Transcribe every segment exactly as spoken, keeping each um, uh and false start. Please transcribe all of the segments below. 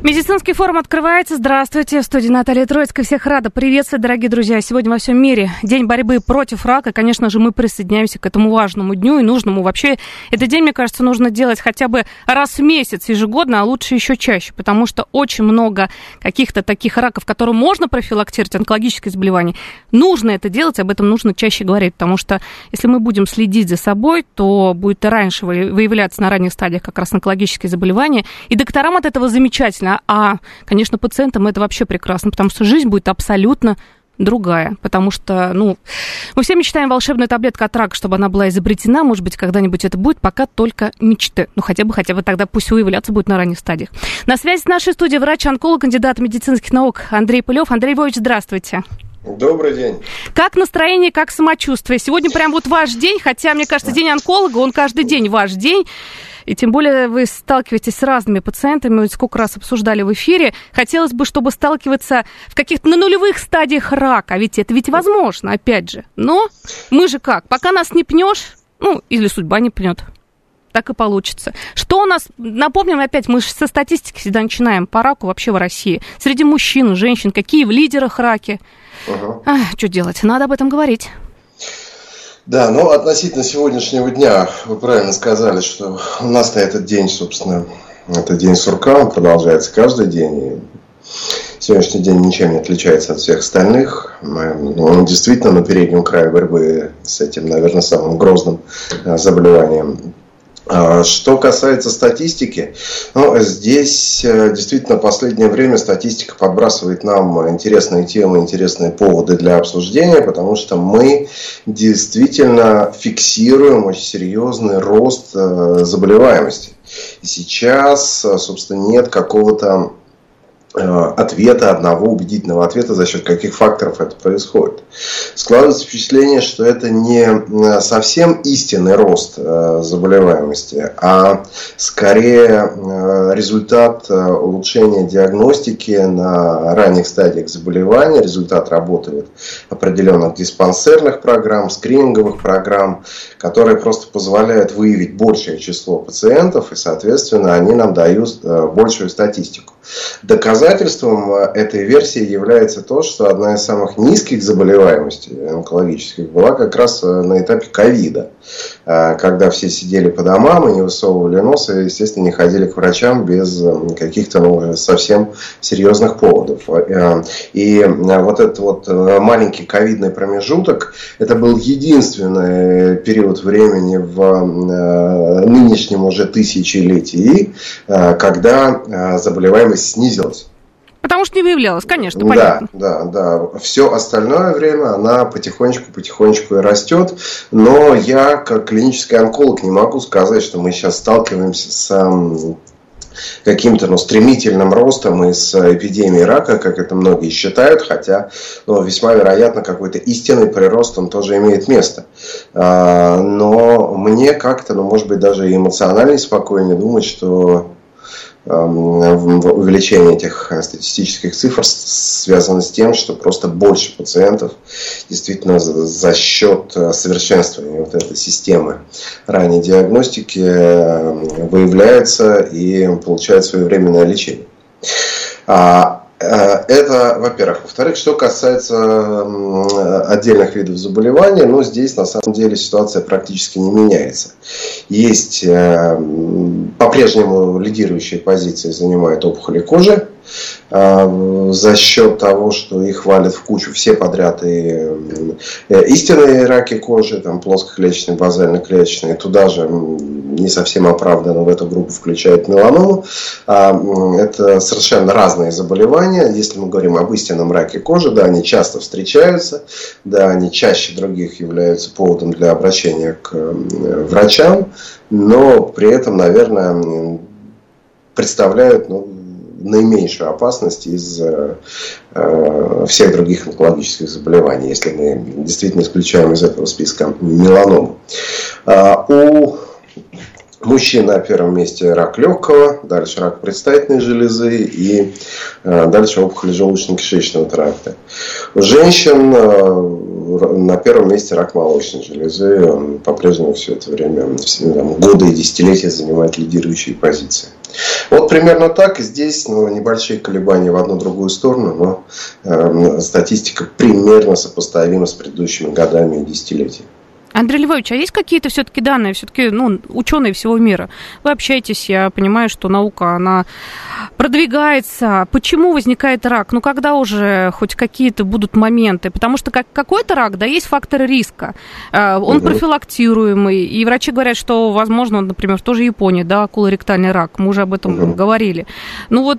Медицинский форум открывается. Здравствуйте. В студии Наталья Троицкая. Всех рада приветствовать, дорогие друзья. Сегодня во всем мире День борьбы против рака. Конечно же, мы присоединяемся к этому важному дню и нужному. Вообще, этот день, мне кажется, нужно делать хотя бы раз в месяц ежегодно, а лучше еще чаще, потому что очень много каких-то таких раков, которые можно профилактировать, онкологические заболевания. Нужно это делать, об этом нужно чаще говорить, потому что если мы будем следить за собой, то будет и раньше выявляться на ранних стадиях как раз онкологические заболевания. И докторам от этого замечательно. А, конечно, пациентам это вообще прекрасно, потому что жизнь будет абсолютно другая, потому что, ну, мы все мечтаем волшебную таблетку от рака, чтобы она была изобретена, может быть, когда-нибудь это будет, пока только мечты. Ну, хотя бы, хотя бы тогда пусть выявляться будет на ранних стадиях. На связи с нашей студией врач-онколог, кандидат медицинских наук Андрей Пылёв. Андрей Львович, здравствуйте. Добрый день. Как настроение, как самочувствие? Сегодня прям вот ваш день, хотя, мне кажется, день онколога, он каждый день ваш день. И тем более вы сталкиваетесь с разными пациентами, мы сколько раз обсуждали в эфире. Хотелось бы, чтобы сталкиваться в каких-то на нулевых стадиях рака, ведь это ведь возможно, опять же. Но мы же как, пока нас не пнешь, ну, или судьба не пнет, так и получится. Что у нас, напомним опять, мы же со статистики всегда начинаем по раку вообще в России. Среди мужчин, женщин, какие в лидерах раки. Угу. А, что делать, надо об этом говорить. Да, ну, относительно сегодняшнего дня, вы правильно сказали, что у нас-то этот день, собственно, это день сурка, он продолжается каждый день. И сегодняшний день ничем не отличается от всех остальных. Он действительно на переднем крае борьбы с этим, наверное, самым грозным заболеванием. Что касается статистики, ну, здесь действительно в последнее время статистика подбрасывает нам интересные темы, интересные поводы для обсуждения, потому что мы действительно фиксируем очень серьезный рост заболеваемости. И сейчас, собственно, нет какого-то ответа, одного убедительного ответа, за счет каких факторов это происходит. Складывается впечатление, что это не совсем истинный рост заболеваемости, а скорее результат улучшения диагностики на ранних стадиях заболевания, результат работы вот определенных диспансерных программ, скрининговых программ, которые просто позволяют выявить большее число пациентов, и, соответственно, они нам дают большую статистику. Доказательством этой версии является то, что одна из самых низких заболеваемостей онкологических была как раз на этапе ковида, когда все сидели по домам и не высовывали нос, и, естественно, не ходили к врачам без каких-то, ну, совсем серьезных поводов. И вот этот вот маленький ковидный промежуток, это был единственный период времени в нынешнем уже тысячелетии, когда заболеваемость снизилась. Потому что не выявлялось, конечно, понятно. Да, да, да. Все остальное время она потихонечку-потихонечку и растет. Но я, как клинический онколог, не могу сказать, что мы сейчас сталкиваемся с каким-то, ну, стремительным ростом из эпидемии рака, как это многие считают, хотя, ну, весьма вероятно, какой-то истинный прирост он тоже имеет место. Но мне как-то, ну, может быть, даже эмоционально спокойнее думать, что увеличение этих статистических цифр связано с тем, что просто больше пациентов действительно за счет совершенствования вот этой системы ранней диагностики выявляется и получает своевременное лечение. Это, во-первых. Во-вторых, что касается отдельных видов заболеваний, ну, здесь, на самом деле, ситуация практически не меняется. Есть по-прежнему лидирующие позиции занимают опухоли кожи, за счет того, что их валят в кучу все подряд, и истинные раки кожи, там, плоскоклеточные, базально-клеточные, туда же не совсем оправданно в эту группу включают меланому. Это совершенно разные заболевания. Если мы говорим об истинном раке кожи, да, они часто встречаются, да, они чаще других являются поводом для обращения к врачам, но при этом, наверное, представляют, ну, наименьшую опасность из э, всех других онкологических заболеваний, если мы действительно исключаем из этого списка меланому. А у мужчин на первом месте рак легкого, дальше рак предстательной железы и э, дальше опухоль желудочно-кишечного тракта. У женщин э, на первом месте рак молочной железы. Он по-прежнему все это время, все, там, годы и десятилетия занимает лидирующие позиции. Вот примерно так. Здесь, ну, небольшие колебания в одну-другую сторону, но э, статистика примерно сопоставима с предыдущими годами и десятилетиями. Андрей Львович, а есть какие-то все-таки данные, все-таки, ну, ученые всего мира? Вы общаетесь, я понимаю, что наука, она продвигается. Почему возникает рак? Ну, когда уже хоть какие-то будут моменты? Потому что как, какой-то рак, да, есть фактор риска. Он профилактируемый. И врачи говорят, что, возможно, например, в той же Японии, да, колоректальный рак. Мы уже об этом uh-huh. говорили. Ну, вот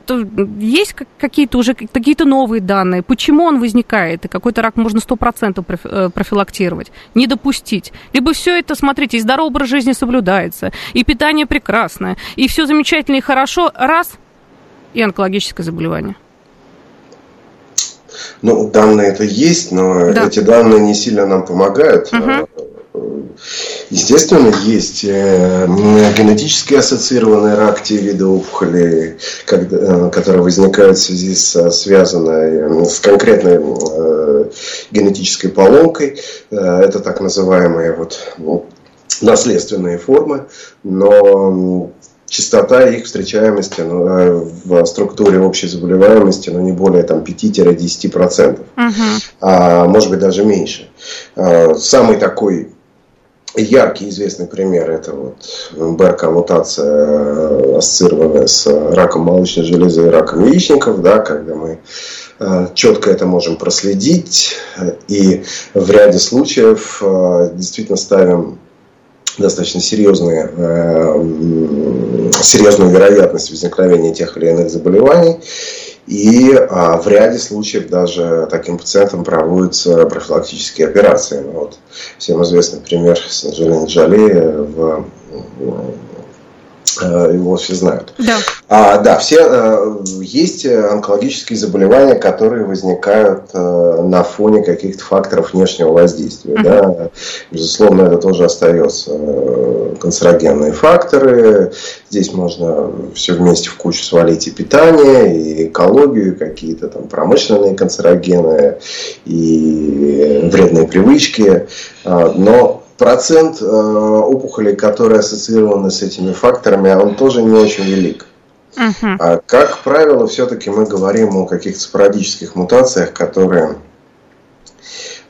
есть какие-то уже какие-то новые данные? Почему он возникает? И какой-то рак можно сто процентов профилактировать, не допустить. Либо все это, смотрите, и здоровый образ жизни соблюдается, и питание прекрасное, и все замечательно и хорошо, раз, и онкологическое заболевание. Ну, данные это есть, но да. эти данные не сильно нам помогают. Угу. Естественно, есть генетически ассоциированный рак, те виды опухолей, которые возникают в связи с связанной с конкретной генетической поломкой. Это так называемые вот, ну, наследственные формы, но частота их встречаемости, ну, в структуре общей заболеваемости, ну, не более там, пять-десять процентов, uh-huh. а, может быть даже меньше. Самый такой яркий известный пример — это вот би ар си эй-мутация, ассоциированная с раком молочной железы и раком яичников, да, когда мы четко это можем проследить и в ряде случаев действительно ставим достаточно серьезные, серьезную вероятность возникновения тех или иных заболеваний. И в ряде случаев даже таким пациентам проводятся профилактические операции. Вот всем известный пример с Анджелиной Джоли в... Его все знают. Да. А, да, все, есть онкологические заболевания, которые возникают на фоне каких-то факторов внешнего воздействия. Uh-huh. Да. Безусловно, это тоже остается. Канцерогенные факторы. Здесь можно все вместе в кучу свалить и питание, и экологию, и какие-то там промышленные канцерогены, и вредные привычки. Но процент э, опухолей, которые ассоциированы с этими факторами, он тоже не очень велик. Uh-huh. А, как правило, все-таки мы говорим о каких-то спорадических мутациях, которые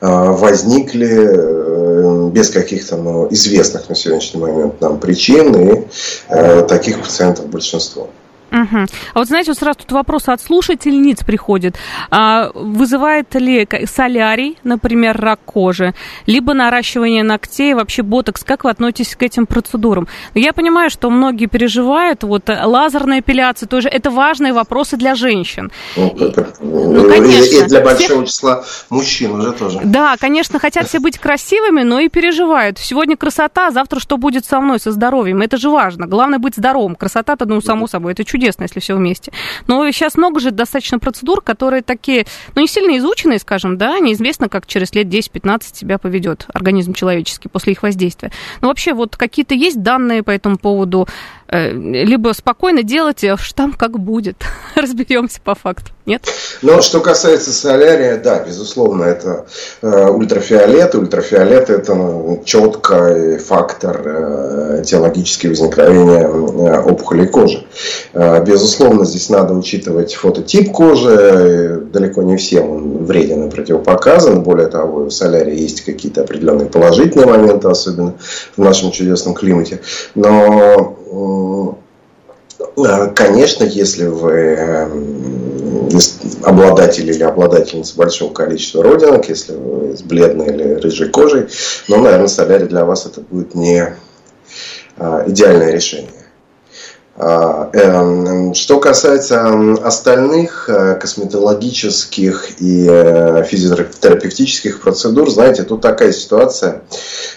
э, возникли э, без каких-то, ну, известных на сегодняшний момент нам причин, и э, таких пациентов большинство. Угу. А вот знаете, вот сразу тут вопрос от слушательниц приходит. А вызывает ли солярий, например, рак кожи, либо наращивание ногтей, вообще ботокс? Как вы относитесь к этим процедурам? Я понимаю, что многие переживают, вот лазерная эпиляция тоже, это важные вопросы для женщин. Ну, это, ну, конечно. И для большого всех... числа мужчин уже тоже. Да, конечно, хотят все быть красивыми, но и переживают. Сегодня красота, завтра что будет со мной, со здоровьем? Это же важно. Главное быть здоровым. Красота-то, ну, само собой, это чудо. Чудесно, если все вместе. Но сейчас много же достаточно процедур, которые такие, ну, не сильно изученные, скажем, да, неизвестно, как через лет десять-пятнадцать себя поведет организм человеческий после их воздействия. Но вообще вот какие-то есть данные по этому поводу? Либо спокойно делать, там как будет. Разберемся по факту. Нет? Но что касается солярия, да, безусловно, это э, ультрафиолет. Ультрафиолет – это, ну, четкий фактор э, этиологически возникновения э, опухолей кожи. Э, безусловно, здесь надо учитывать фототип кожи. Далеко не всем он вреден и противопоказан. Более того, у солярия есть какие-то определенные положительные моменты, особенно в нашем чудесном климате. Но, э, конечно, если вы... Э, обладатель или обладательница большого количества родинок, если вы с бледной или рыжей кожей, ну, наверное, солярий для вас это будет не идеальное решение. Что касается остальных косметологических и физиотерапевтических процедур, знаете, тут такая ситуация.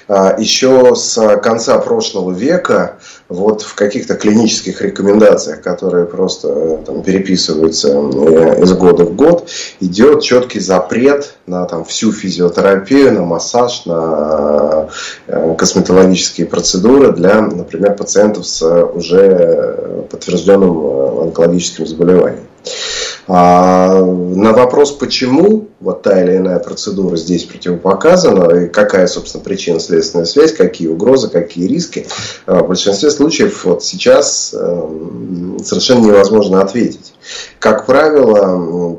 Еще с конца прошлого века вот в каких-то клинических рекомендациях, которые просто там переписываются из года в год, идет четкий запрет на там всю физиотерапию, на массаж, на косметологические процедуры для, например, пациентов с уже подтвержденным онкологическим заболеванием. А на вопрос, почему вот та или иная процедура здесь противопоказана, и какая, собственно, причинно-следственная связь, какие угрозы, какие риски, в большинстве случаев вот сейчас совершенно невозможно ответить. Как правило,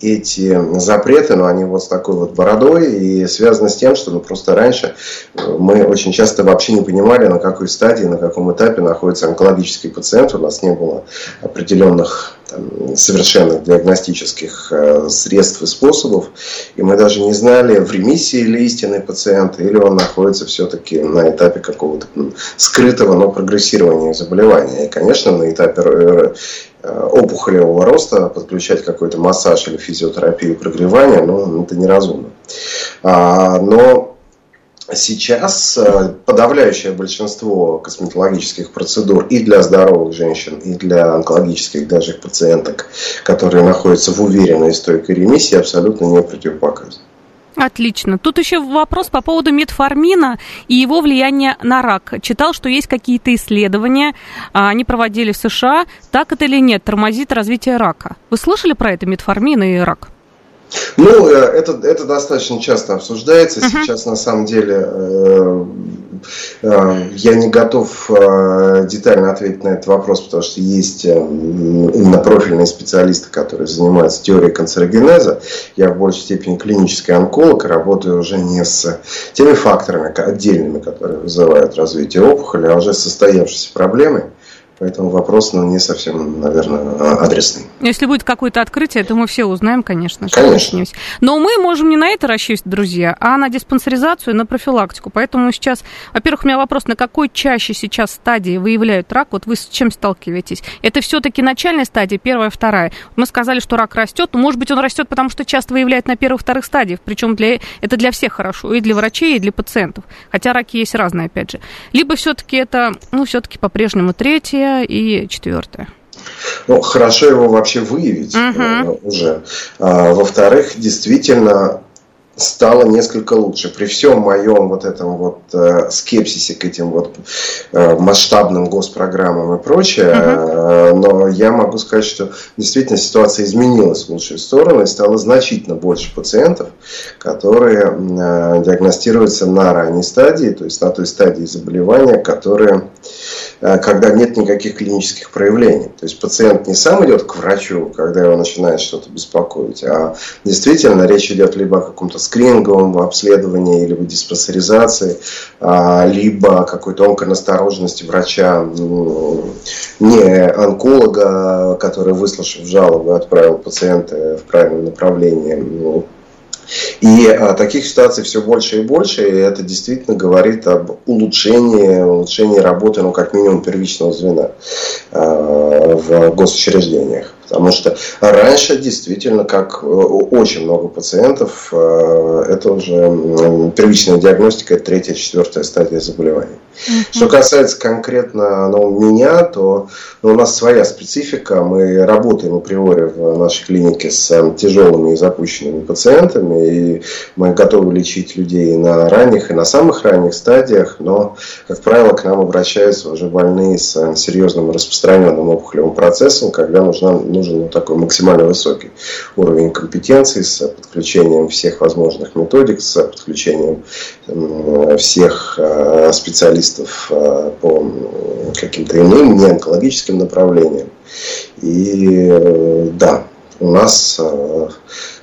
эти запреты, ну, они вот с такой вот бородой, и связаны с тем, что ну, просто раньше мы очень часто вообще не понимали, на какой стадии, на каком этапе находится онкологический пациент. У нас не было определенных там, совершенных диагностических средств и способов, и мы даже не знали, в ремиссии ли истинный пациент, или он находится все-таки на этапе какого-то скрытого, но прогрессирования заболевания. И, конечно, на этапе опухолевого роста подключать какой-то массаж или физиотерапию прогревания, ну, это неразумно. Но сейчас подавляющее большинство косметологических процедур и для здоровых женщин, и для онкологических даже пациенток, которые находятся в уверенной и стойкой ремиссии, абсолютно не противопоказаны. Отлично. Тут еще вопрос по поводу метформина и его влияния на рак. Читал, что есть какие-то исследования, они проводили в США. Так это или нет? Тормозит развитие рака. Вы слышали про это, метформин и рак? Ну, это, это достаточно часто обсуждается. Uh-huh. Сейчас, на самом деле, э, э, я не готов э, детально ответить на этот вопрос, потому что есть э, именно профильные специалисты, которые занимаются теорией канцерогенеза. Я в большей степени клинический онколог, работаю уже не с теми факторами отдельными, которые вызывают развитие опухоли, а уже с состоявшейся проблемой. Поэтому вопрос, ну, не совсем, наверное, адресный. Если будет какое-то открытие, то мы все узнаем, конечно. Конечно. Но мы можем не на это рассчитывать, друзья, а на диспансеризацию, на профилактику. Поэтому сейчас, во-первых, у меня вопрос, на какой чаще сейчас стадии выявляют рак? Вот вы с чем сталкиваетесь? Это все-таки начальная стадия, первая, вторая. Мы сказали, что рак растет. Но, может быть, он растет, потому что часто выявляют на первых, вторых стадиях. Причем для... это для всех хорошо. И для врачей, и для пациентов. Хотя раки есть разные, опять же. Либо все-таки это, ну, все-таки по-прежнему третья и четвертое. Ну, хорошо его вообще выявить uh-huh. уже. А, во-вторых, действительно стало несколько лучше. При всем моем вот этом вот э, скепсисе к этим вот э, масштабным госпрограммам и прочее, uh-huh. э, но я могу сказать, что действительно ситуация изменилась в лучшую сторону, и стало значительно больше пациентов, которые э, диагностируются на ранней стадии, то есть на той стадии заболевания, которые, э, когда нет никаких клинических проявлений. То есть пациент не сам идет к врачу, когда его начинает что-то беспокоить, а действительно речь идет либо о каком-то скрининговом обследовании, либо диспансеризации, либо какой-то онконастороженности врача, не онколога, который, выслушав жалобы, отправил пациента в правильном направлении. И таких ситуаций все больше и больше, и это действительно говорит об улучшении, улучшении работы, ну, как минимум, первичного звена в госучреждениях. Потому что раньше действительно, как очень много пациентов, это уже первичная диагностика, это третья, четвертая стадия заболевания. Mm-hmm. Что касается конкретно, ну, меня, то ну, у нас своя специфика. Мы работаем априори в нашей клинике с тяжелыми и запущенными пациентами. И мы готовы лечить людей на ранних и на самых ранних стадиях. Но, как правило, к нам обращаются уже больные с серьезным распространенным опухолевым процессом, когда нужна... нужен вот такой максимально высокий уровень компетенции с подключением всех возможных методик, с подключением всех специалистов по каким-то иным, не онкологическим направлениям. И да, у нас,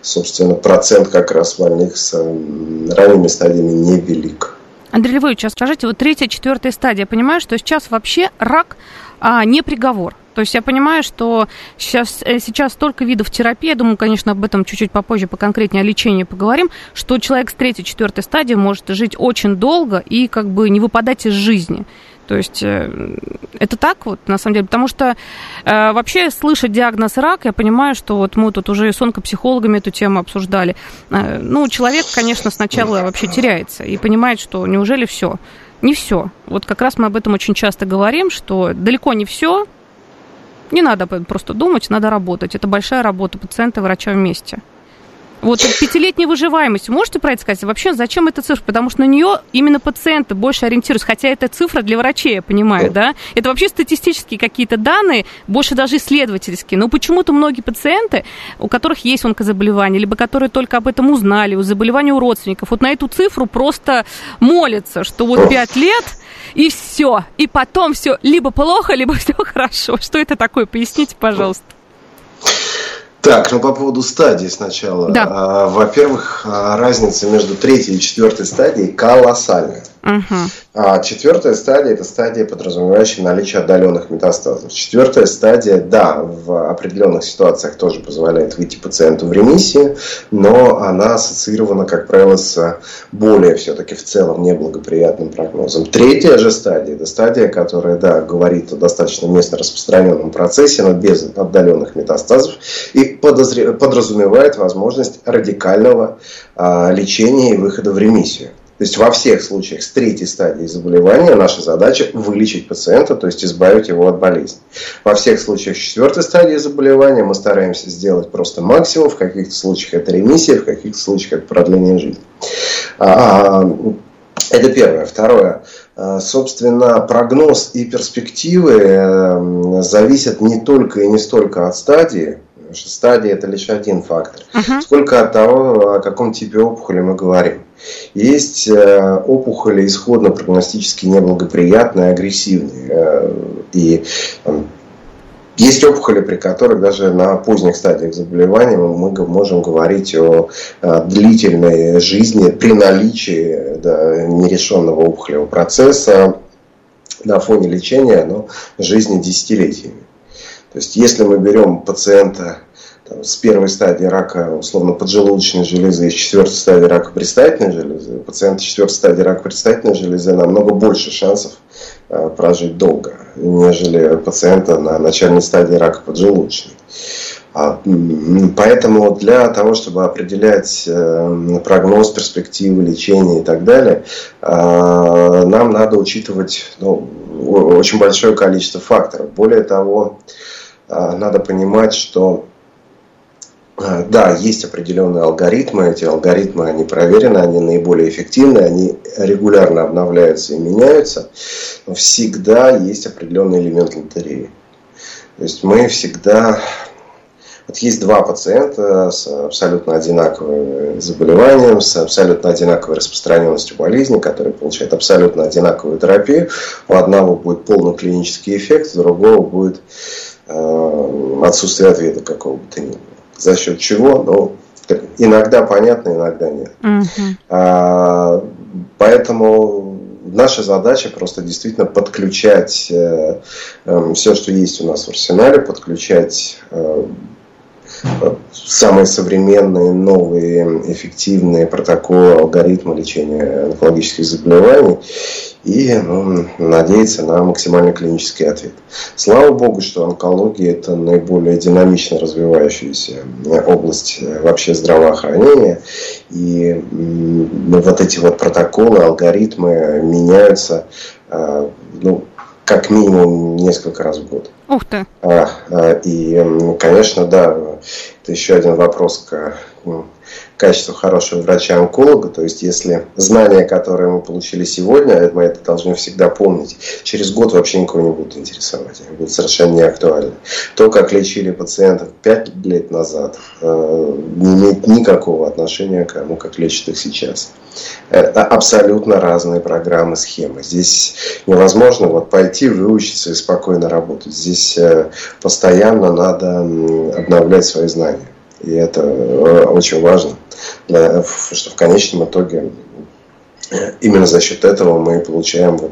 собственно, процент как раз больных с ранними стадиями невелик. Андрей Львович, а скажите, вот третья, четвертая стадия, я понимаю, что сейчас вообще рак а, не приговор. То есть я понимаю, что сейчас, сейчас столько видов терапии, я думаю, конечно, об этом чуть-чуть попозже поконкретнее о лечении поговорим, что человек с третьей-четвертой стадии может жить очень долго и как бы не выпадать из жизни. То есть это так вот, на самом деле, потому что э, вообще слышать диагноз рак, я понимаю, что вот мы тут уже с онкопсихологами эту тему обсуждали. Э, ну, человек, конечно, сначала вообще теряется и понимает, что неужели все? Не все. Вот как раз мы об этом очень часто говорим, что далеко не все. Не надо просто думать, надо работать. Это большая работа пациента и врача вместе. Вот пятилетняя выживаемость. Вы можете про это сказать? Вообще, зачем эта цифра? Потому что на нее именно пациенты больше ориентируются. Хотя эта цифра для врачей, я понимаю, да? Это вообще статистические какие-то данные, больше даже исследовательские. Но почему-то многие пациенты, у которых есть онкозаболевание, либо которые только об этом узнали, у заболевания у родственников, вот на эту цифру просто молятся, что вот пять лет, и все. И потом все либо плохо, либо все хорошо. Что это такое? Поясните, пожалуйста. Так, ну по поводу стадии сначала. Да. Во-первых, разница между третьей и четвертой стадией колоссальная. Угу. Четвертая стадия – это стадия, подразумевающая наличие отдаленных метастазов. Четвертая стадия, да, в определенных ситуациях тоже позволяет выйти пациенту в ремиссии, но она ассоциирована, как правило, с более все-таки в целом неблагоприятным прогнозом. Третья же стадия – это стадия, которая, да, говорит о достаточно местно распространенном процессе, но без отдаленных метастазов, и подозр... подразумевает возможность радикального а, лечения и выхода в ремиссию. То есть во всех случаях с третьей стадии заболевания наша задача вылечить пациента, то есть избавить его от болезни. Во всех случаях с четвертой стадии заболевания мы стараемся сделать просто максимум. В каких-то случаях это ремиссия, в каких-то случаях это продление жизни. Это первое. Второе. Собственно, прогноз и перспективы зависят не только и не столько от стадии. Потому что стадия – это лишь один фактор. Uh-huh. Сколько от того, о каком типе опухоли мы говорим. Есть опухоли исходно-прогностически неблагоприятные, агрессивные. И есть опухоли, при которых даже на поздних стадиях заболевания мы можем говорить о длительной жизни при наличии, да, нерешенного опухолевого процесса на фоне лечения, но жизни десятилетиями. То есть, если мы берем пациента там, с первой стадии рака, условно, поджелудочной железы, и с четвертой стадии рака предстательной железы, у пациента четвертой стадии рака предстательной железы намного больше шансов э, прожить долго, нежели пациента на начальной стадии рака поджелудочной. А, поэтому для того, чтобы определять э, прогноз, перспективы лечения и так далее, э, нам надо учитывать ну, очень большое количество факторов. Более того, надо понимать, что да, есть определенные алгоритмы, эти алгоритмы, они проверены, они наиболее эффективны, они регулярно обновляются и меняются, но всегда есть определенный элемент лотереи. То есть мы всегда... Вот есть два пациента с абсолютно одинаковым заболеванием, с абсолютно одинаковой распространенностью болезни, которые получают абсолютно одинаковую терапию. У одного будет полный клинический эффект, у другого будет э, отсутствие ответа какого бы то ни было. За счет чего? Ну, иногда понятно, иногда нет. Mm-hmm. А, поэтому наша задача просто действительно подключать э, э, все, что есть у нас в арсенале, подключать... Э, самые современные, новые, эффективные протоколы, алгоритмы лечения онкологических заболеваний и ну, надеяться на максимальный клинический ответ. Слава богу, что онкология – это наиболее динамично развивающаяся область вообще здравоохранения. И ну, вот эти вот протоколы, алгоритмы меняются ну, как минимум несколько раз в год. Ух ты. И, конечно, да, это еще один вопрос к качеству хорошего врача-онколога. То есть, если знания, которые мы получили сегодня, мы это должны всегда помнить, через год вообще никого не будут интересовать, они будут совершенно неактуальны. То, как лечили пациентов пять лет назад, не имеет никакому отношения к тому, как лечат их сейчас. Это абсолютно разные программы, схемы. Здесь невозможно вот пойти, выучиться и спокойно работать. Здесь постоянно надо обновлять свои знания. И это очень важно, что в конечном итоге именно за счет этого мы получаем вот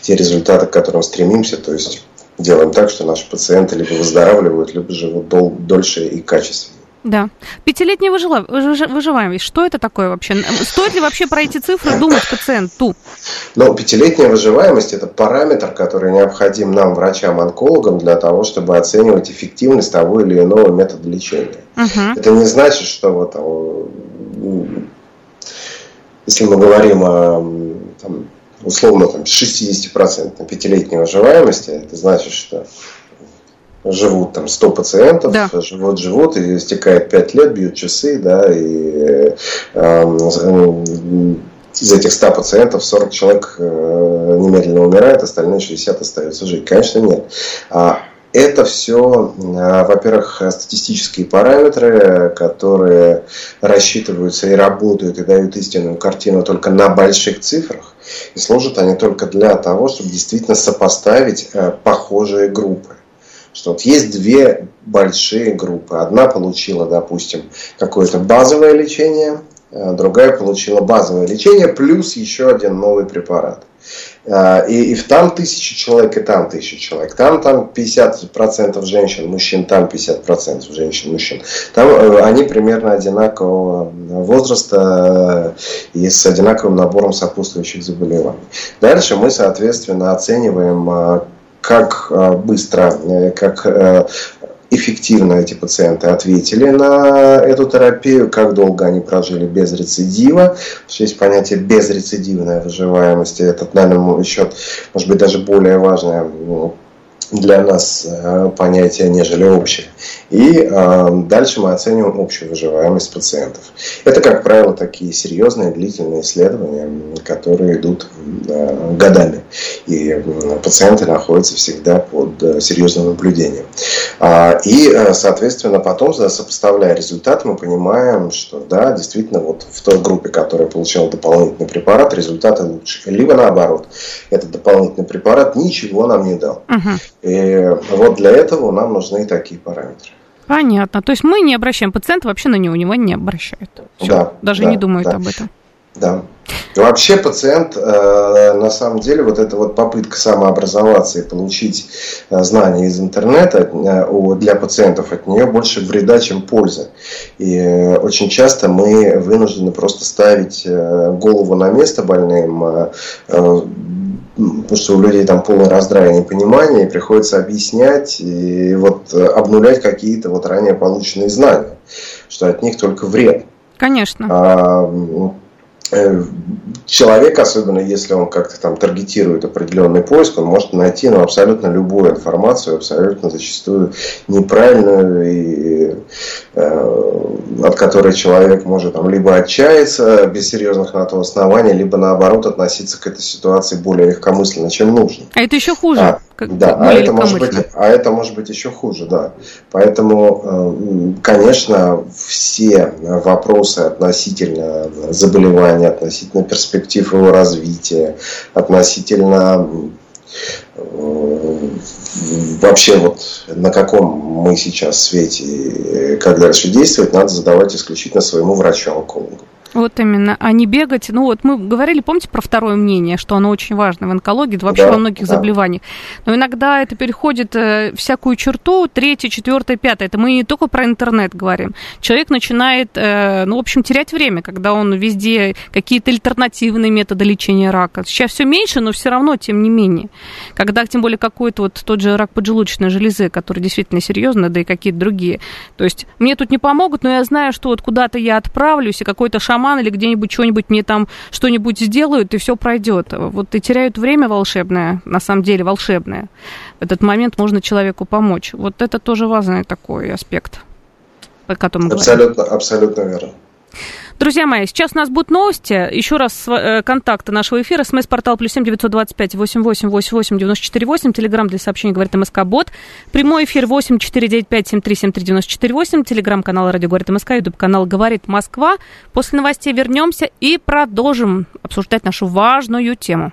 те результаты, к которым стремимся. То есть делаем так, что наши пациенты либо выздоравливают, либо живут дол- дольше и качественнее. Да. Пятилетняя выживаемость. Что это такое вообще? Стоит ли вообще про эти цифры думать пациенту? Ну, пятилетняя выживаемость – это параметр, который необходим нам, врачам-онкологам, для того, чтобы оценивать эффективность того или иного метода лечения. Uh-huh. Это не значит, что вот, там, если мы говорим о там, условно там, шестьдесят процентов пятилетней выживаемости, это значит, что живут там сто пациентов, да. живут, живут, и стекает пять лет, бьют часы, да, и э, из этих ста пациентов сорок человек э, немедленно умирает, остальные шестьдесят остаются жить. Конечно, нет. А это все, э, во-первых, статистические параметры, которые рассчитываются и работают, и дают истинную картину только на больших цифрах, и служат они только для того, чтобы действительно сопоставить э, похожие группы. Что вот есть две большие группы. Одна получила, допустим, какое-то базовое лечение, другая получила базовое лечение плюс еще один новый препарат. И, и там тысяча человек, и там тысяча человек. Там, там пятьдесят процентов женщин, мужчин, там пятьдесят процентов женщин, мужчин. Там они примерно одинакового возраста и с одинаковым набором сопутствующих заболеваний. Дальше мы, соответственно, оцениваем, как быстро, как эффективно эти пациенты ответили на эту терапию, как долго они прожили без рецидива. Есть понятие безрецидивной выживаемости. Это, наверное, на мой счет, может быть, даже более важное для нас понятие, нежели общее. И э, дальше мы оцениваем общую выживаемость пациентов. Это, как правило, такие серьезные длительные исследования, которые идут э, годами. И пациенты находятся всегда под серьезным наблюдением. И, соответственно, потом, сопоставляя результаты, мы понимаем, что да, действительно, вот в той группе, которая получала дополнительный препарат, результаты лучше. Либо наоборот, этот дополнительный препарат ничего нам не дал. Uh-huh. И вот для этого нам нужны такие параметры. Понятно. То есть мы не обращаем пациента, вообще на него внимания не обращают. Все, да, даже да, не думают да. об этом. Да. Вообще пациент, на самом деле, вот эта вот попытка самообразоваться и получить знания из интернета, для пациентов от нее больше вреда, чем пользы. И очень часто мы вынуждены просто ставить голову на место больным, потому что у людей там полное раздрай и непонимание, и приходится объяснять и вот обнулять какие-то вот ранее полученные знания, что от них только вред. Конечно. А, человек, особенно если он как-то там таргетирует определенный поиск, он может найти ну, абсолютно любую информацию, абсолютно зачастую неправильную, и, э, от которой человек может там, либо отчаяться без серьезных на то оснований, либо наоборот относиться к этой ситуации более легкомысленно, чем нужно. А это еще хуже. А, как, да, а это, может быть, а это может быть еще хуже, да. Поэтому, э, конечно, все вопросы относительно заболеваний, относительно перспектив его развития, относительно э, вообще вот на каком мы сейчас свете и как дальше действовать, надо задавать исключительно своему врачу-онкологу. Вот именно, а не бегать. Ну вот мы говорили, помните, про второе мнение, что оно очень важно в онкологии, да вообще да, во многих да. заболеваниях. Но иногда это переходит э, всякую черту, третье, четвертое, пятое. Это мы не только про интернет говорим. Человек начинает, э, ну, в общем, терять время, когда он везде какие-то альтернативные методы лечения рака. Сейчас все меньше, но все равно, тем не менее. Когда, тем более, какой-то вот тот же рак поджелудочной железы, который действительно серьезный, да и какие-то другие. То есть мне тут не помогут, но я знаю, что вот куда-то я отправлюсь, и какой-то шаман или где-нибудь что-нибудь мне там что-нибудь сделают, и все пройдет. Вот и теряют время волшебное, на самом деле волшебное. В этот момент можно человеку помочь. Вот это тоже важный такой аспект, о котором мы абсолютно, говорим. Абсолютно верно. Друзья мои, сейчас у нас будут новости. Еще раз контакты нашего эфира. СМС-портал плюс семь девятьсот двадцать пять восемьдесят восемь восемьдесят восемь девяносто четыре восемь. Телеграмм для сообщений говорит МСК-бот. Прямой эфир восемь четыре девять пять семь три семь три девять четыре восемь. Телеграм-канал «Радио говорит МСК». Ютуб-канал «Говорит Москва». После новостей вернемся и продолжим обсуждать нашу важную тему.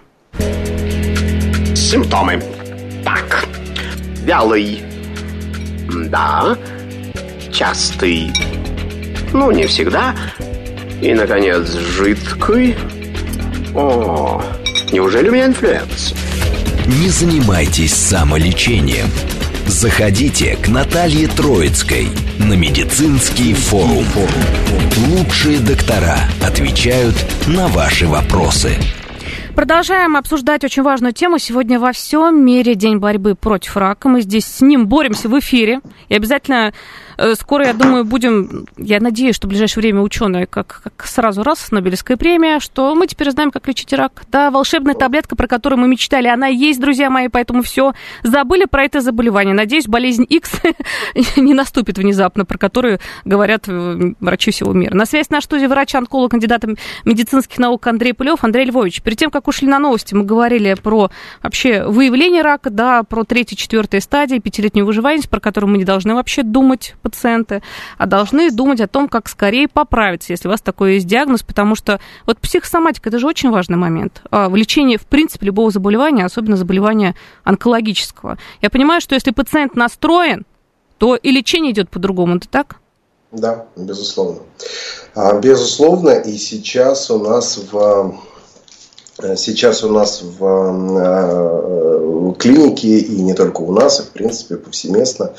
Симптомы. Так. Вялый. Да. Частый. Ну, не всегда. И, наконец, жидкий. О, неужели у меня инфлюенс? Не занимайтесь самолечением. Заходите к Наталье Троицкой на медицинский форум. Лучшие доктора отвечают на ваши вопросы. Продолжаем обсуждать очень важную тему. Сегодня во всем мире День борьбы против рака. Мы здесь с ним боремся в эфире. И обязательно э, скоро, я думаю, будем... Я надеюсь, что в ближайшее время ученые, как, как сразу раз, Нобелевская премия, что мы теперь знаем, как лечить рак. Да, волшебная таблетка, про которую мы мечтали, она есть, друзья мои, поэтому все забыли про это заболевание. Надеюсь, болезнь Икс не наступит внезапно, про которую говорят врачи всего мира. На связь на студии врач-онколог, кандидат медицинских наук Андрей Пылёв. Андрей Львович, перед тем, как ушли на новости, мы говорили про вообще выявление рака, да, про третью, четвертую стадии, пятилетнюю выживаемость, про которую мы не должны вообще думать, пациенты, а должны думать о том, как скорее поправиться, если у вас такой есть диагноз, потому что вот психосоматика, это же очень важный момент в лечении, в принципе, любого заболевания, особенно заболевания онкологического. Я понимаю, что если пациент настроен, то и лечение идет по-другому, это так? Да, безусловно. Безусловно, и сейчас у нас в... Сейчас у нас в клинике, и не только у нас, и в принципе повсеместно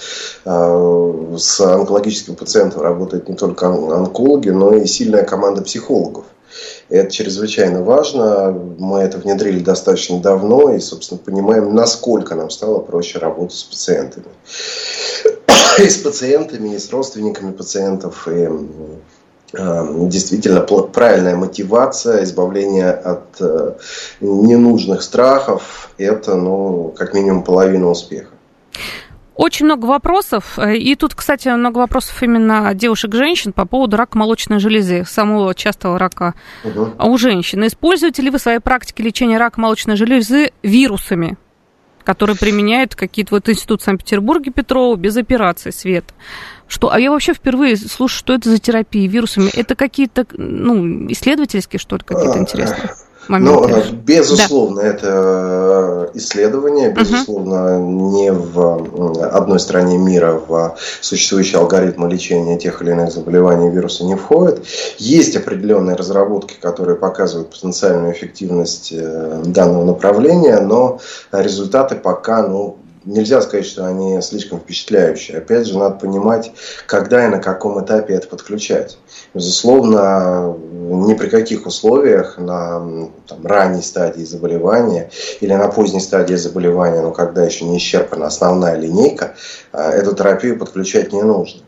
с онкологическим пациентом работают не только онкологи, но и сильная команда психологов. Это чрезвычайно важно. Мы это внедрили достаточно давно и, собственно, понимаем, насколько нам стало проще работать с пациентами. И с пациентами, и с родственниками пациентов, и... Действительно, правильная мотивация, избавление от ненужных страхов – это, ну, как минимум половина успеха. Очень много вопросов, и тут, кстати, много вопросов именно девушек-женщин по поводу рака молочной железы, самого частого рака угу. у женщин. Используете ли вы в своей практике лечение рака молочной железы вирусами, которые применяют какие-то вот институт в Санкт-Петербурге Петрова без операции, Света? Что, а я вообще впервые слушаю, что это за терапия вирусами. Это какие-то, ну, исследовательские, что ли, какие-то интересные моменты? Ну, безусловно, да. Это исследование. Безусловно, угу. не в одной стране мира в существующие алгоритмы лечения тех или иных заболеваний вируса не входят. Есть определенные разработки, которые показывают потенциальную эффективность данного направления, но результаты пока, ну, нельзя сказать, что они слишком впечатляющие. Опять же, надо понимать, когда и на каком этапе это подключать. Безусловно, ни при каких условиях на там, ранней стадии заболевания или на поздней стадии заболевания, но когда еще не исчерпана основная линейка, эту терапию подключать не нужно.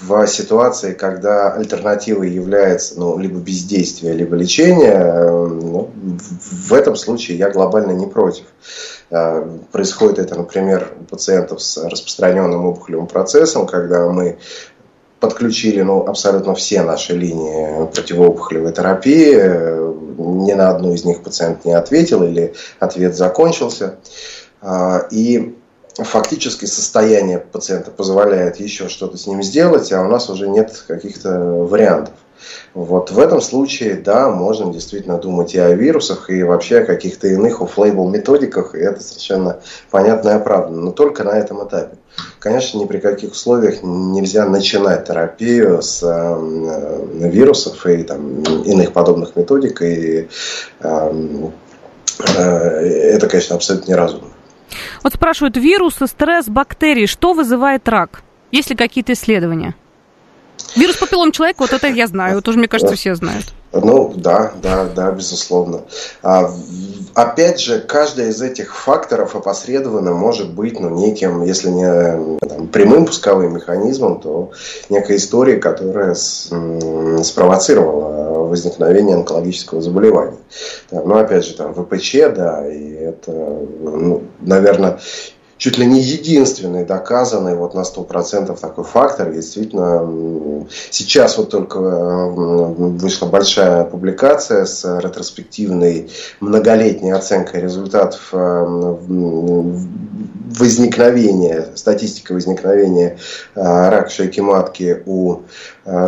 В ситуации, когда альтернативой является ну, либо бездействие, либо лечение, ну, в этом случае я глобально не против. Происходит это, например, у пациентов с распространенным опухолевым процессом, когда мы подключили ну, абсолютно все наши линии противоопухолевой терапии, ни на одну из них пациент не ответил или ответ закончился. И фактически состояние пациента позволяет еще что-то с ним сделать, а у нас уже нет каких-то вариантов. Вот в этом случае, да, можно действительно думать и о вирусах, и вообще о каких-то иных офф-лейбл методиках, и это совершенно понятно и оправданно, но только на этом этапе. Конечно, ни при каких условиях нельзя начинать терапию с э, вирусов и там, иных подобных методик, и э, э, это, конечно, абсолютно неразумно. Вот спрашивают, вирусы, стресс, бактерии, что вызывает рак? Есть ли какие-то исследования? Вирус папиллом человека, вот это я знаю, вот уже, мне кажется, все знают. Ну, да, да, да, безусловно. А, опять же, каждый из этих факторов опосредованно может быть ну, неким, если не там, прямым пусковым механизмом, то некой историей, которая с, м, спровоцировала возникновение онкологического заболевания. Там, ну, опять же, там вэ пэ че, да, и это, ну, наверное... Чуть ли не единственный доказанный вот на сто процентов такой фактор. Действительно, сейчас вот только вышла большая публикация с ретроспективной многолетней оценкой результатов возникновения, статистика возникновения рака шейки матки у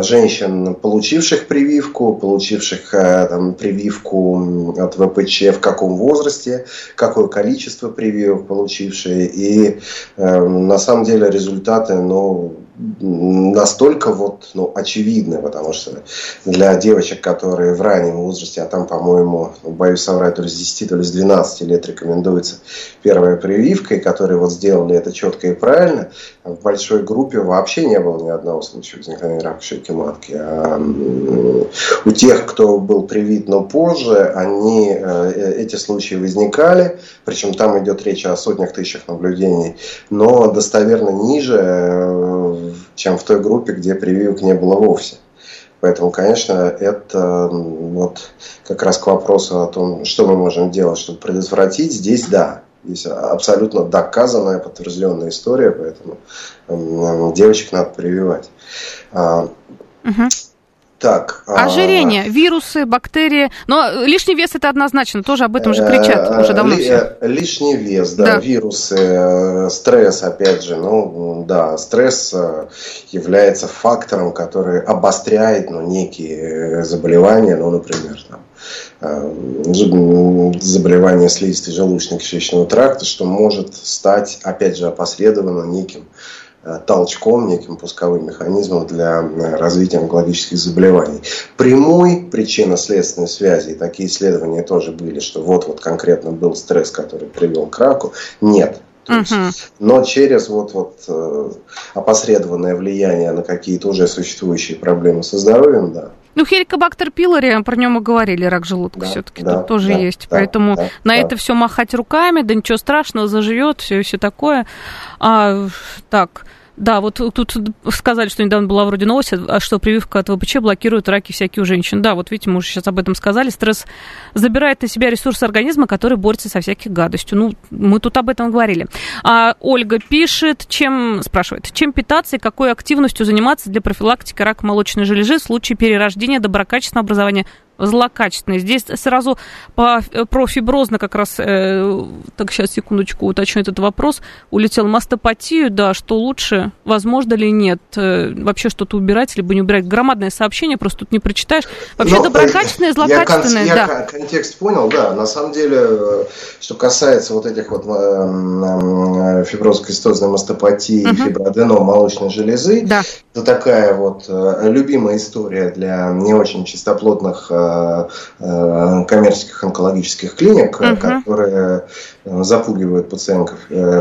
женщин, получивших прививку, получивших там, прививку от вэ пэ че, в каком возрасте, какое количество прививок получившие. И э, на самом деле результаты ну, настолько вот, ну, очевидны, потому что для девочек, которые в раннем возрасте, а там, по-моему, боюсь соврать, то ли с десяти, то ли с двенадцати лет рекомендуется первая прививка, и которые вот сделали это четко и правильно, в большой группе вообще не было ни одного случая возникновения рака шейки матки. А у тех, кто был привит, но позже, они, эти случаи возникали, причем там идет речь о сотнях тысячах наблюдений, но достоверно ниже, чем в той группе, где прививок не было вовсе. Поэтому, конечно, это вот как раз к вопросу о том, что мы можем делать, чтобы предотвратить, здесь да. Здесь абсолютно доказанная, подтвержденная история, поэтому девочек надо прививать. Угу. Так, ожирение, а... вирусы, бактерии. Но лишний вес — это однозначно, тоже об этом же кричат уже давно все. Лишний вес, да, да, вирусы, стресс, опять же, ну да, стресс является фактором, который обостряет, ну, некие заболевания, ну, например, там, заболевание слизистой желудочно-кишечного тракта, что может стать, опять же, опосредованно неким толчком, неким пусковым механизмом для развития онкологических заболеваний. Прямой причинно-следственной связи, и такие исследования тоже были, что вот-вот конкретно был стресс, который привел к раку, нет. Есть, uh-huh. Но через вот, вот, опосредованное влияние на какие-то уже существующие проблемы со здоровьем, да. Ну, хеликобактер пилори, про него мы говорили, рак желудка, да, все-таки да, тут тоже да, есть. Да, поэтому да, на да. это все махать руками, да ничего страшного, заживет, все и все такое. А, так, да, вот тут сказали, что недавно была вроде новость, что прививка от вэ пэ че блокирует раки всякие у женщин. Да, вот видите, мы уже сейчас об этом сказали. Стресс забирает на себя ресурсы организма, который борется со всякой гадостью. Ну, мы тут об этом говорили. А Ольга пишет, чем, спрашивает, чем питаться и какой активностью заниматься для профилактики рака молочной железы в случае перерождения доброкачественного образования злокачественной. Здесь сразу по, про фиброзно как раз, э, так, сейчас, секундочку, уточню этот вопрос, улетел. Мастопатию, да, что лучше, возможно ли нет, э, вообще что-то убирать, либо не убирать. Громадное сообщение, просто тут не прочитаешь. Вообще Но, доброкачественное, злокачественное, я, да. Я контекст понял, да. На самом деле, что касается вот этих вот фиброзно-кистозной мастопатии, угу. фиброаденом молочной железы, да. это такая вот любимая история для не очень чистоплотных коммерческих онкологических клиник, uh-huh. которые запугивают пациентов,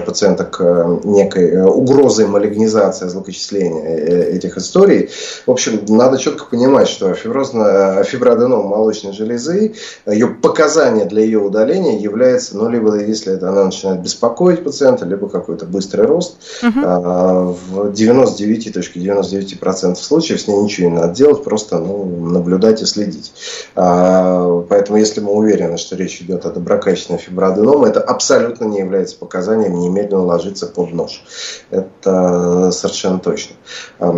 пациенток некой угрозой малигнизации, злокачисления этих историй. В общем, надо четко понимать, что фиброаденома молочной железы, ее показания для ее удаления является, ну, либо если это, она начинает беспокоить пациента, либо какой-то быстрый рост. Uh-huh. В девяносто девять целых девяносто девять сотых процента случаев с ней ничего не надо делать, просто, ну, наблюдать и следить. Поэтому, если мы уверены, что речь идет о доброкачественной фиброаденоме, это абсолютно не является показанием немедленно ложиться под нож. Это совершенно точно.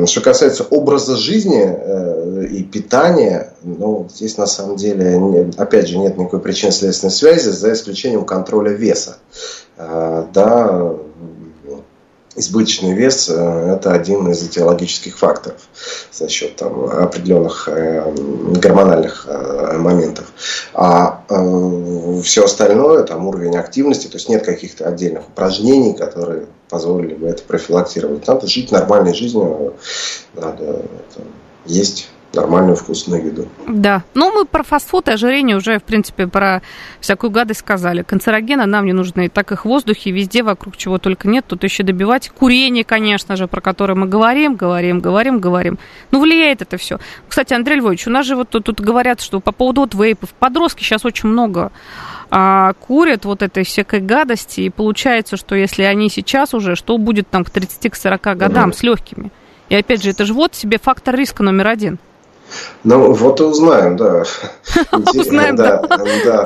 Что касается образа жизни и питания, ну, здесь на самом деле, опять же, нет никакой причинно-следственной связи, за исключением контроля веса. Да, избыточный вес – это один из этиологических факторов за счет там определенных гормональных моментов. А все остальное, там уровень активности, то есть нет каких-то отдельных упражнений, которые позволили бы это профилактировать. Надо жить нормальной жизнью, надо там есть нормальную вкусную еду. Да. Ну, мы про фастфуд и ожирение уже, в принципе, про всякую гадость сказали. Канцерогены нам не нужны. И так их в воздухе, везде, вокруг чего только нет. Тут еще добивать. Курение, конечно же, про которое мы говорим, говорим, говорим, говорим. Ну, влияет это все. Кстати, Андрей Львович, у нас же вот тут, тут говорят, что по поводу вот вейпов. Подростки сейчас очень много а, курят вот этой всякой гадости. И получается, что если они сейчас уже, что будет там к тридцати к сорока годам mm-hmm. с легкими? И опять же, это же вот себе фактор риска номер один. Ну, вот и узнаем, да. Узнаем, да.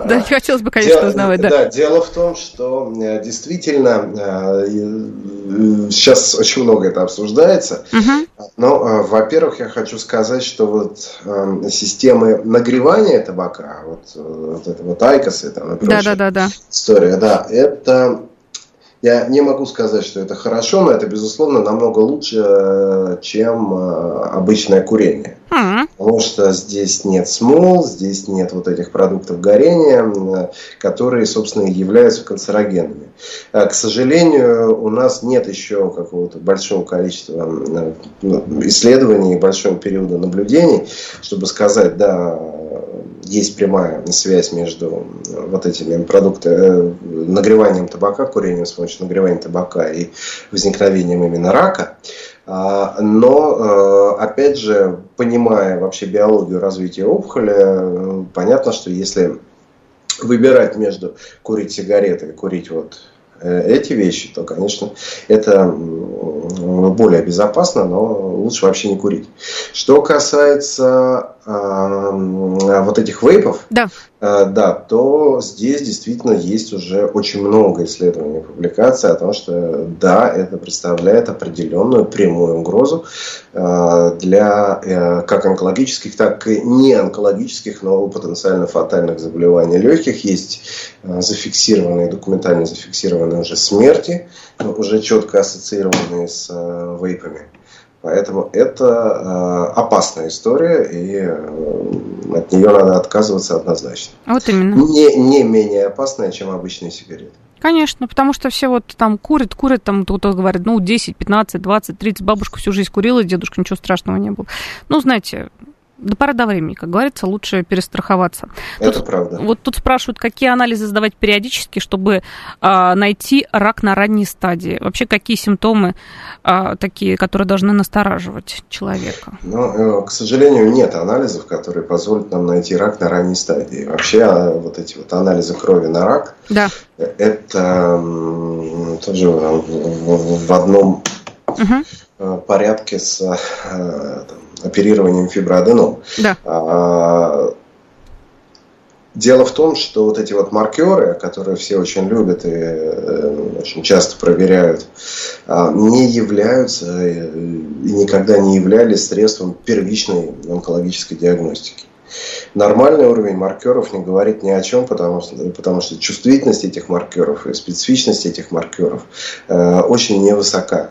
Да, хотелось бы, конечно, узнавать, да. Дело в том, что действительно сейчас очень много это обсуждается. Но, во-первых, я хочу сказать, что вот системы нагревания табака, вот это вот айкосы, там, и прочая история, да, это... Я не могу сказать, что это хорошо, но это, безусловно, намного лучше, чем обычное курение. Mm-hmm. Потому что здесь нет смол, здесь нет вот этих продуктов горения, которые, собственно, и являются канцерогенами. К сожалению, у нас нет еще какого-то большого количества исследований, большого периода наблюдений, чтобы сказать, да, есть прямая связь между вот этими продуктами, нагреванием табака, курением с помощью нагревания табака и возникновением именно рака. Но, опять же, понимая вообще биологию развития опухоли, понятно, что если выбирать между курить сигареты и курить вот эти вещи, то, конечно, это более безопасно, но лучше вообще не курить. Что касается э, вот этих вейпов, да. Э, да, то здесь действительно есть уже очень много исследований и публикаций о том, что да, это представляет определенную прямую угрозу э, для э, как онкологических, так и неонкологических, но потенциально фатальных заболеваний легких. Есть э, зафиксированные, документально зафиксированные уже смерти, уже четко ассоциированные с э, вейпами. Поэтому это э, опасная история, и э, от нее надо отказываться однозначно. Вот именно. Не, не менее опасная, чем обычные сигареты. Конечно, потому что все вот там курят, курят, там кто-то говорит, ну, десять, пятнадцать, двадцать, тридцать, бабушка всю жизнь курила, дедушка, ничего страшного не было. Ну, знаете... До поры до времени, как говорится, лучше перестраховаться. Это тут, правда. Вот тут спрашивают, какие анализы сдавать периодически, чтобы а, найти рак на ранней стадии. Вообще, какие симптомы а, такие, которые должны настораживать человека? Ну, к сожалению, нет анализов, которые позволят нам найти рак на ранней стадии. Вообще, вот эти вот анализы крови на рак, да. Это тоже в одном угу. порядке с... Там, оперированием фиброаденом. Да. А, дело в том, что вот эти вот маркеры, которые все очень любят и э, очень часто проверяют, а, не являются и никогда не являлись средством первичной онкологической диагностики. Нормальный уровень маркеров не говорит ни о чем, потому что, потому что чувствительность этих маркеров и специфичность этих маркеров э, очень невысока.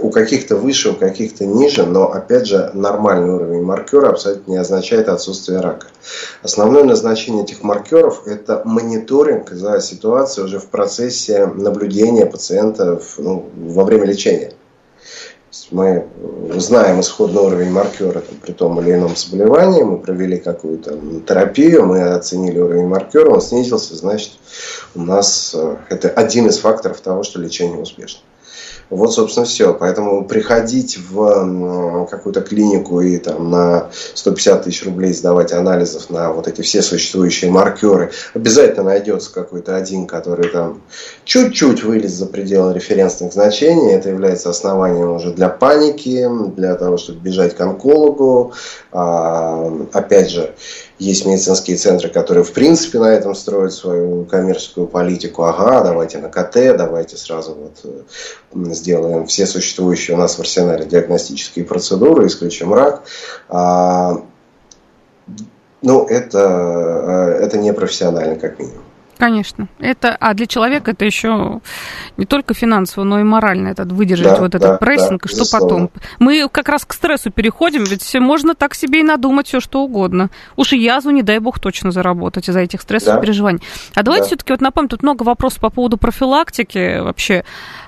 У каких-то выше, у каких-то ниже, но, опять же, нормальный уровень маркера абсолютно не означает отсутствие рака. Основное назначение этих маркеров – это мониторинг за ситуацией уже в процессе наблюдения пациента в, ну, во время лечения. Мы знаем исходный уровень маркера там, при том или ином заболевании, мы провели какую-то терапию, мы оценили уровень маркера, он снизился, значит, у нас это один из факторов того, что лечение успешно. Вот, собственно, все. Поэтому приходить в какую-то клинику и там, на сто пятьдесят тысяч рублей сдавать анализов на вот эти все существующие маркеры, обязательно найдется какой-то один, который там чуть-чуть вылез за пределы референсных значений. Это является основанием уже для паники, для того, чтобы бежать к онкологу. А, опять же, есть медицинские центры, которые в принципе на этом строят свою коммерческую политику. Ага, давайте на ка тэ, давайте сразу вот сделаем все существующие у нас в арсенале диагностические процедуры, исключим рак. А, ну, это, это непрофессионально, как минимум. Конечно. Это, а для человека это еще не только финансово, но и морально этот, выдержать да, вот этот да, прессинг, да, и что безусловно. Потом. Мы как раз к стрессу переходим, ведь можно так себе и надумать все что угодно. Уж и язву, не дай бог, точно заработать из-за этих стрессов да. и переживаний. А давайте да. все-таки вот напомним, тут много вопросов по поводу профилактики вообще.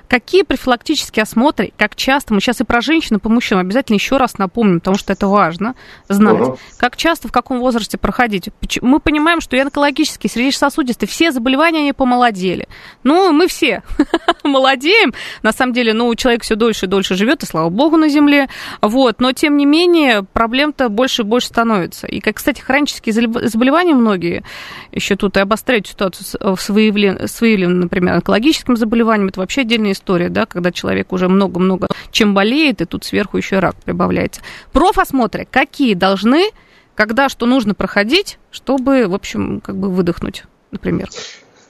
Какие профилактические осмотры, как часто, мы сейчас и про женщин, и по мужчинам обязательно еще раз напомним, потому что это важно знать. Угу. Как часто, в каком возрасте проходить? Мы понимаем, что и онкологические, сердечно-сосудистые, все заболевания, они помолодели. Ну, мы все молодеем. На самом деле, ну, человек все дольше и дольше живет, и слава богу, на земле. Вот. Но, тем не менее, проблем-то больше и больше становится. И, как, кстати, хронические заболевания многие еще тут и обостряют ситуацию с выявленным, например, онкологическим заболеванием. Это вообще отдельная история. история, да, когда человек уже много-много чем болеет, и тут сверху еще рак прибавляется. Профосмотры какие должны, когда что нужно проходить, чтобы, в общем, как бы выдохнуть, например?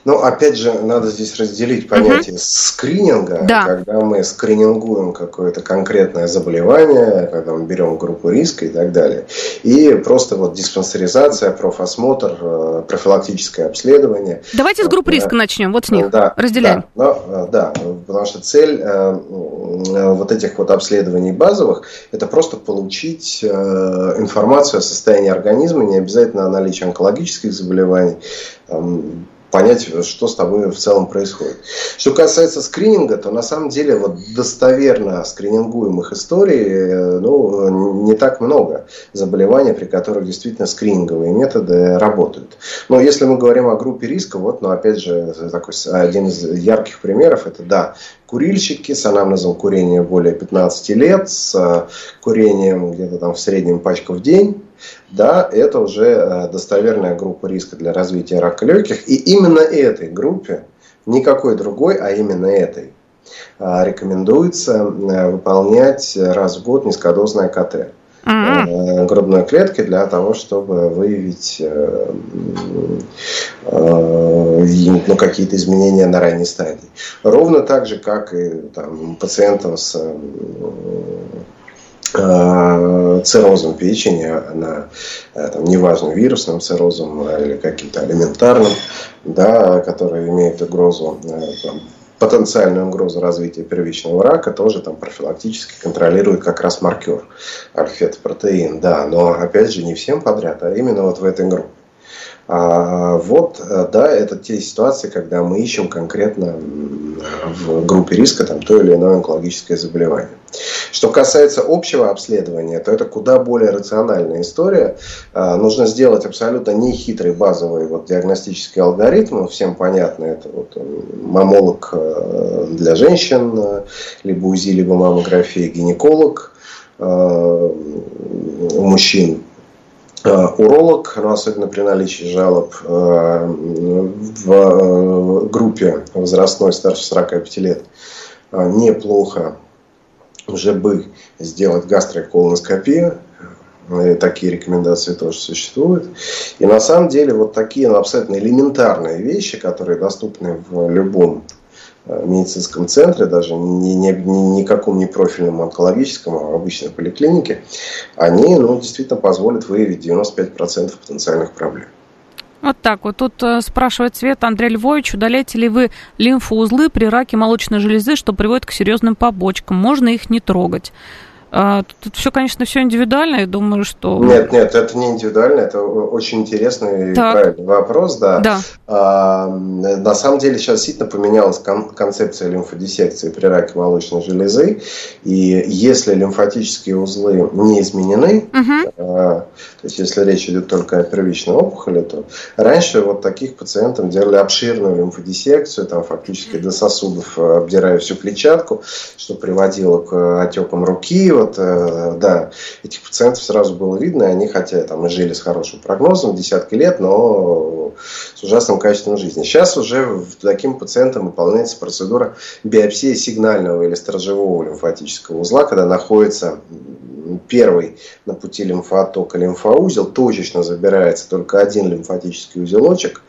Ну, опять же, надо здесь разделить понятие uh-huh. скрининга, да. когда мы скринингуем какое-то конкретное заболевание, когда мы берем группу риска и так далее, и просто вот диспансеризация, профосмотр, профилактическое обследование. Давайте с групп риска начнем, вот с них, да, разделяем. Да, но, да, потому что цель вот этих вот обследований базовых – это просто получить информацию о состоянии организма, не обязательно о наличии онкологических заболеваний, понять, что с тобой в целом происходит. Что касается скрининга, то на самом деле вот достоверно скринингуемых историй ну, не так много заболеваний, при которых действительно скрининговые методы работают. Но если мы говорим о группе риска, вот, но ну, опять же, такой, один из ярких примеров, это да, курильщики с анамнезом курения более пятнадцати лет, с курением где-то там в среднем пачку в день. Да, это уже достоверная группа риска для развития рака легких. И именно этой группе, никакой другой, а именно этой, рекомендуется выполнять раз в год низкодозное ка тэ mm-hmm. грудной клетки для того, чтобы выявить ну, какие-то изменения на ранней стадии. Ровно так же, как и там, пациентам с... циррозом печени, она, там, неважно, вирусным циррозом или каким-то элементарным, да, который имеет угрозу, там, потенциальную угрозу развития первичного рака, тоже там, профилактически контролирует как раз маркер альфа-фетопротеин. Да, но опять же не всем подряд, а именно вот в этой группе. А вот, да, это те ситуации, когда мы ищем конкретно в группе риска там, то или иное онкологическое заболевание. Что касается общего обследования, то это куда более рациональная история. А, нужно сделать абсолютно нехитрый базовый вот, диагностический алгоритм. Всем понятно, это вот, маммолог для женщин, либо УЗИ, либо маммография, гинеколог а, у мужчин. Уролог, но особенно при наличии жалоб в группе возрастной старше сорока пяти лет, неплохо уже бы сделать гастроколоноскопию. И такие рекомендации тоже существуют. И на самом деле вот такие ну, абсолютно элементарные вещи, которые доступны в любом медицинском центре, даже ни, ни, ни, никаком не профильном онкологическом, а в обычной поликлинике, они ну, действительно позволят выявить девяносто пять процентов потенциальных проблем. Вот так вот. Тут спрашивает Свет, Андрей Львович, удаляете ли вы лимфоузлы при раке молочной железы, что приводит к серьезным побочкам? Можно их не трогать? Тут все, конечно, все индивидуально, я думаю, что... Нет, нет, это не индивидуально, это очень интересный так. и правильный вопрос, да. да. А, на самом деле сейчас действительно поменялась кон- концепция лимфодиссекции при раке молочной железы, и если лимфатические узлы не изменены, угу. а, то есть если речь идет только о первичной опухоли, то раньше вот таких пациентам делали обширную лимфодиссекцию, там фактически до сосудов обдирая всю клетчатку, что приводило к отекам руки. Вот, да, этих пациентов сразу было видно, они хотя там и жили с хорошим прогнозом десятки лет, но с ужасным качеством жизни. Сейчас уже таким пациентам выполняется процедура биопсии сигнального или сторожевого лимфатического узла, когда находится первый на пути лимфооттока лимфоузел, точечно забирается только один лимфатический узелочек,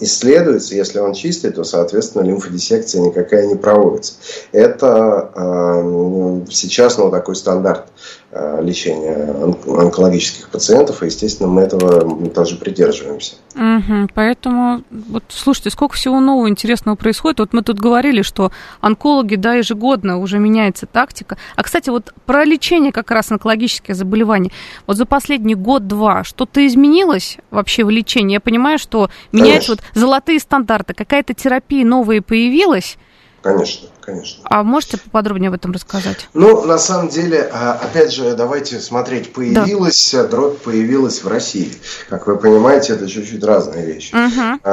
исследуется, если он чистый, то, соответственно, лимфодиссекция никакая не проводится. Это э, сейчас ну, такой стандарт э, лечения он- онкологических пациентов, и, естественно, мы этого тоже придерживаемся. Угу, поэтому, вот, слушайте, сколько всего нового интересного происходит. Вот мы тут говорили, что онкологи, да, ежегодно уже меняется тактика. А, кстати, вот про лечение как раз онкологических заболеваний. Вот за последний год-два что-то изменилось вообще в лечении? Я понимаю, что... Меняются вот золотые стандарты. Какая-то терапия новая появилась? Конечно, конечно. А можете поподробнее об этом рассказать? Ну, на самом деле, опять же, давайте смотреть. Появилась, да. дробь появилась в России. Как вы понимаете, это чуть-чуть разные вещи. Угу.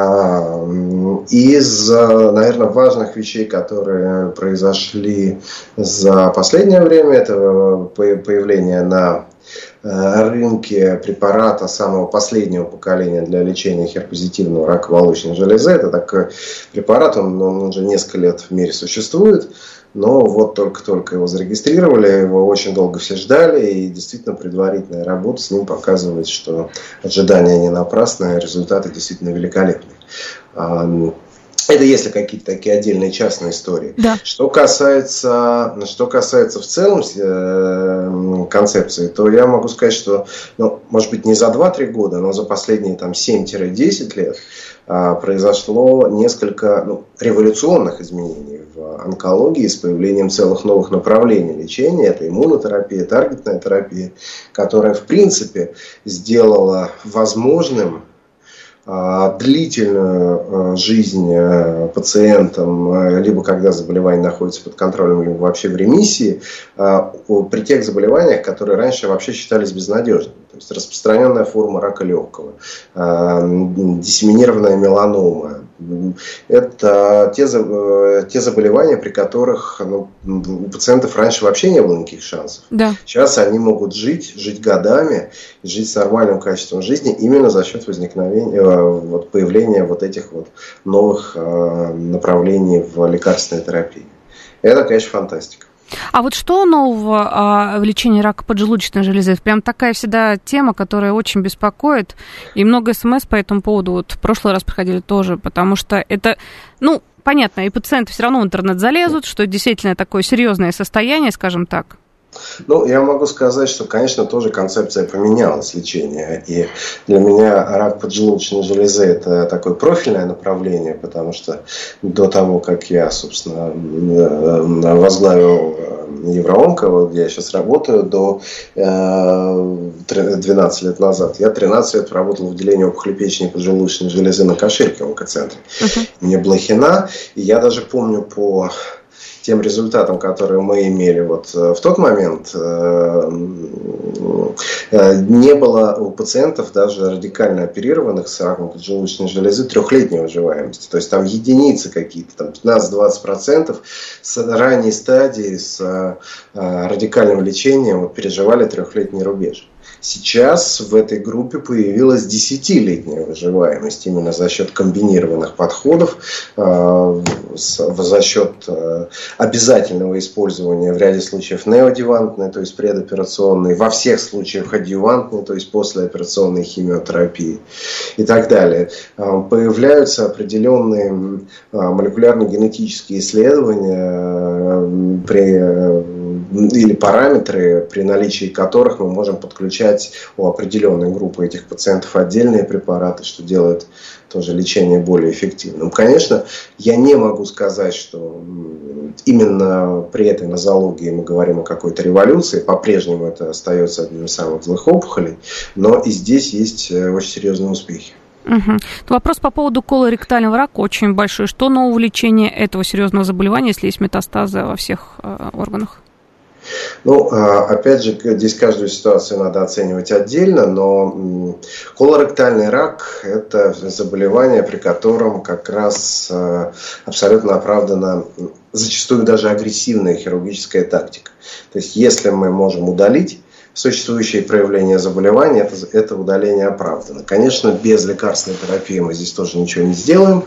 Из, наверное, важных вещей, которые произошли за последнее время, это появление на... рынке препарата самого последнего поколения для лечения хер-позитивного рака молочной железы. Это такой препарат, он, он уже несколько лет в мире существует, но вот только-только его зарегистрировали, его очень долго все ждали, и действительно предварительная работа с ним показывает, что ожидания не напрасны, результаты действительно великолепны. Это если какие-то такие отдельные частные истории. Да. Что касается, что касается в целом э, концепции, то я могу сказать, что, ну, может быть, не за два-три года, но за последние там, семь-десять лет э, произошло несколько ну, революционных изменений в онкологии с появлением целых новых направлений лечения. Это иммунотерапия, таргетная терапия, которая, в принципе, сделала возможным длительную жизнь пациентам, либо когда заболевание находится под контролем, либо вообще в ремиссии, при тех заболеваниях, которые раньше вообще считались безнадежными. То есть распространенная форма рака легкого, диссеминированная меланома. Это те, те заболевания, при которых ну, у пациентов раньше вообще не было никаких шансов. Да. Сейчас они могут жить, жить годами, жить с нормальным качеством жизни именно за счет возникновения, вот, появления вот этих вот новых направлений в лекарственной терапии. Это, конечно, фантастика. А вот что нового а, в лечении рака поджелудочной железы? Прям такая всегда тема, которая очень беспокоит. И много смс по этому поводу вот в прошлый раз проходили тоже, потому что это, ну, понятно, и пациенты все равно в интернет залезут, что действительно такое серьезное состояние, скажем так. Ну, я могу сказать, что, конечно, тоже концепция поменялась лечения. И для меня рак поджелудочной железы – это такое профильное направление, потому что до того, как я, собственно, возглавил Евроонко, где я сейчас работаю, до двенадцати лет назад, я тринадцать лет работал в отделении опухоли печени и поджелудочной железы на Каширке в онкоцентре. Uh-huh. Мне блохина, и я даже помню по тем результатам, которые мы имели вот в тот момент, не было у пациентов, даже радикально оперированных с раком поджелудочной железы, трехлетней выживаемости. То есть там единицы какие-то, там пятнадцать-двадцать процентов с ранней стадии, с радикальным лечением вот, переживали трехлетний рубеж. Сейчас в этой группе появилась десятилетняя выживаемость именно за счет комбинированных подходов, за счет обязательного использования в ряде случаев неоадъювантной, то есть предоперационной, во всех случаях адъювантной, то есть послеоперационной химиотерапии и так далее. Появляются определенные молекулярно-генетические исследования при... или параметры, при наличии которых мы можем подключать у определенной группы этих пациентов отдельные препараты, что делает тоже лечение более эффективным. Конечно, я не могу сказать, что именно при этой нозологии мы говорим о какой-то революции, по-прежнему это остается одним из самых злых опухолей, но и здесь есть очень серьезные успехи. Угу. Вопрос по поводу колоректального рака очень большой. Что нового в лечении этого серьезного заболевания, если есть метастазы во всех э, органах? Ну, опять же, здесь каждую ситуацию надо оценивать отдельно, но колоректальный рак – это заболевание, при котором как раз абсолютно оправдана зачастую даже агрессивная хирургическая тактика. То есть, если мы можем удалить существующие проявления заболевания, это, это удаление оправдано. Конечно, без лекарственной терапии мы здесь тоже ничего не сделаем,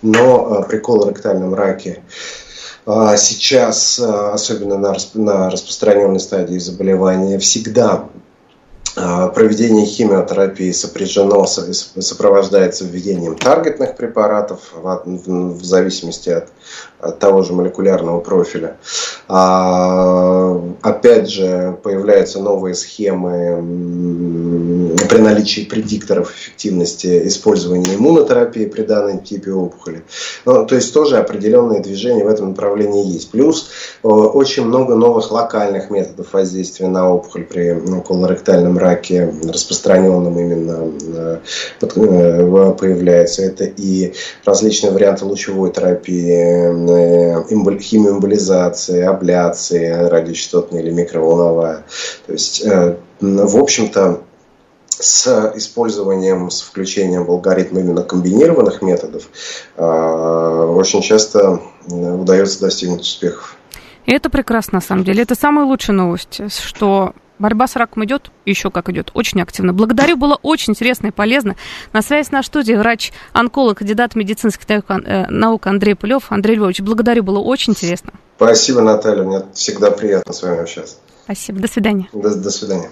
но при колоректальном раке сейчас, особенно на, на распространенной стадии заболевания, всегда проведение химиотерапии сопряжено и сопровождается введением таргетных препаратов в зависимости от, от того же молекулярного профиля. Опять же, появляются новые схемы при наличии предикторов эффективности использования иммунотерапии при данном типе опухоли. Ну, то есть тоже определенные движения в этом направлении есть. Плюс очень много новых локальных методов воздействия на опухоль при ну, колоректальном раке, распространенном именно появляется. Это и различные варианты лучевой терапии, химиоэмболизации, абляции, радиочастотная или микроволновая. То есть, в общем-то, с использованием, с включением в алгоритм именно комбинированных методов очень часто удается достигнуть успехов. И это прекрасно, на самом деле. Это самая лучшая новость, что борьба с раком идет, еще как идет, очень активно. Благодарю, было очень интересно и полезно. На связи с нашей студией врач-онколог, кандидат медицинских наук Андрей Пылёв. Андрей Львович, благодарю, было очень интересно. Спасибо, Наталья, мне всегда приятно с вами общаться. Спасибо, до свидания. До, до свидания.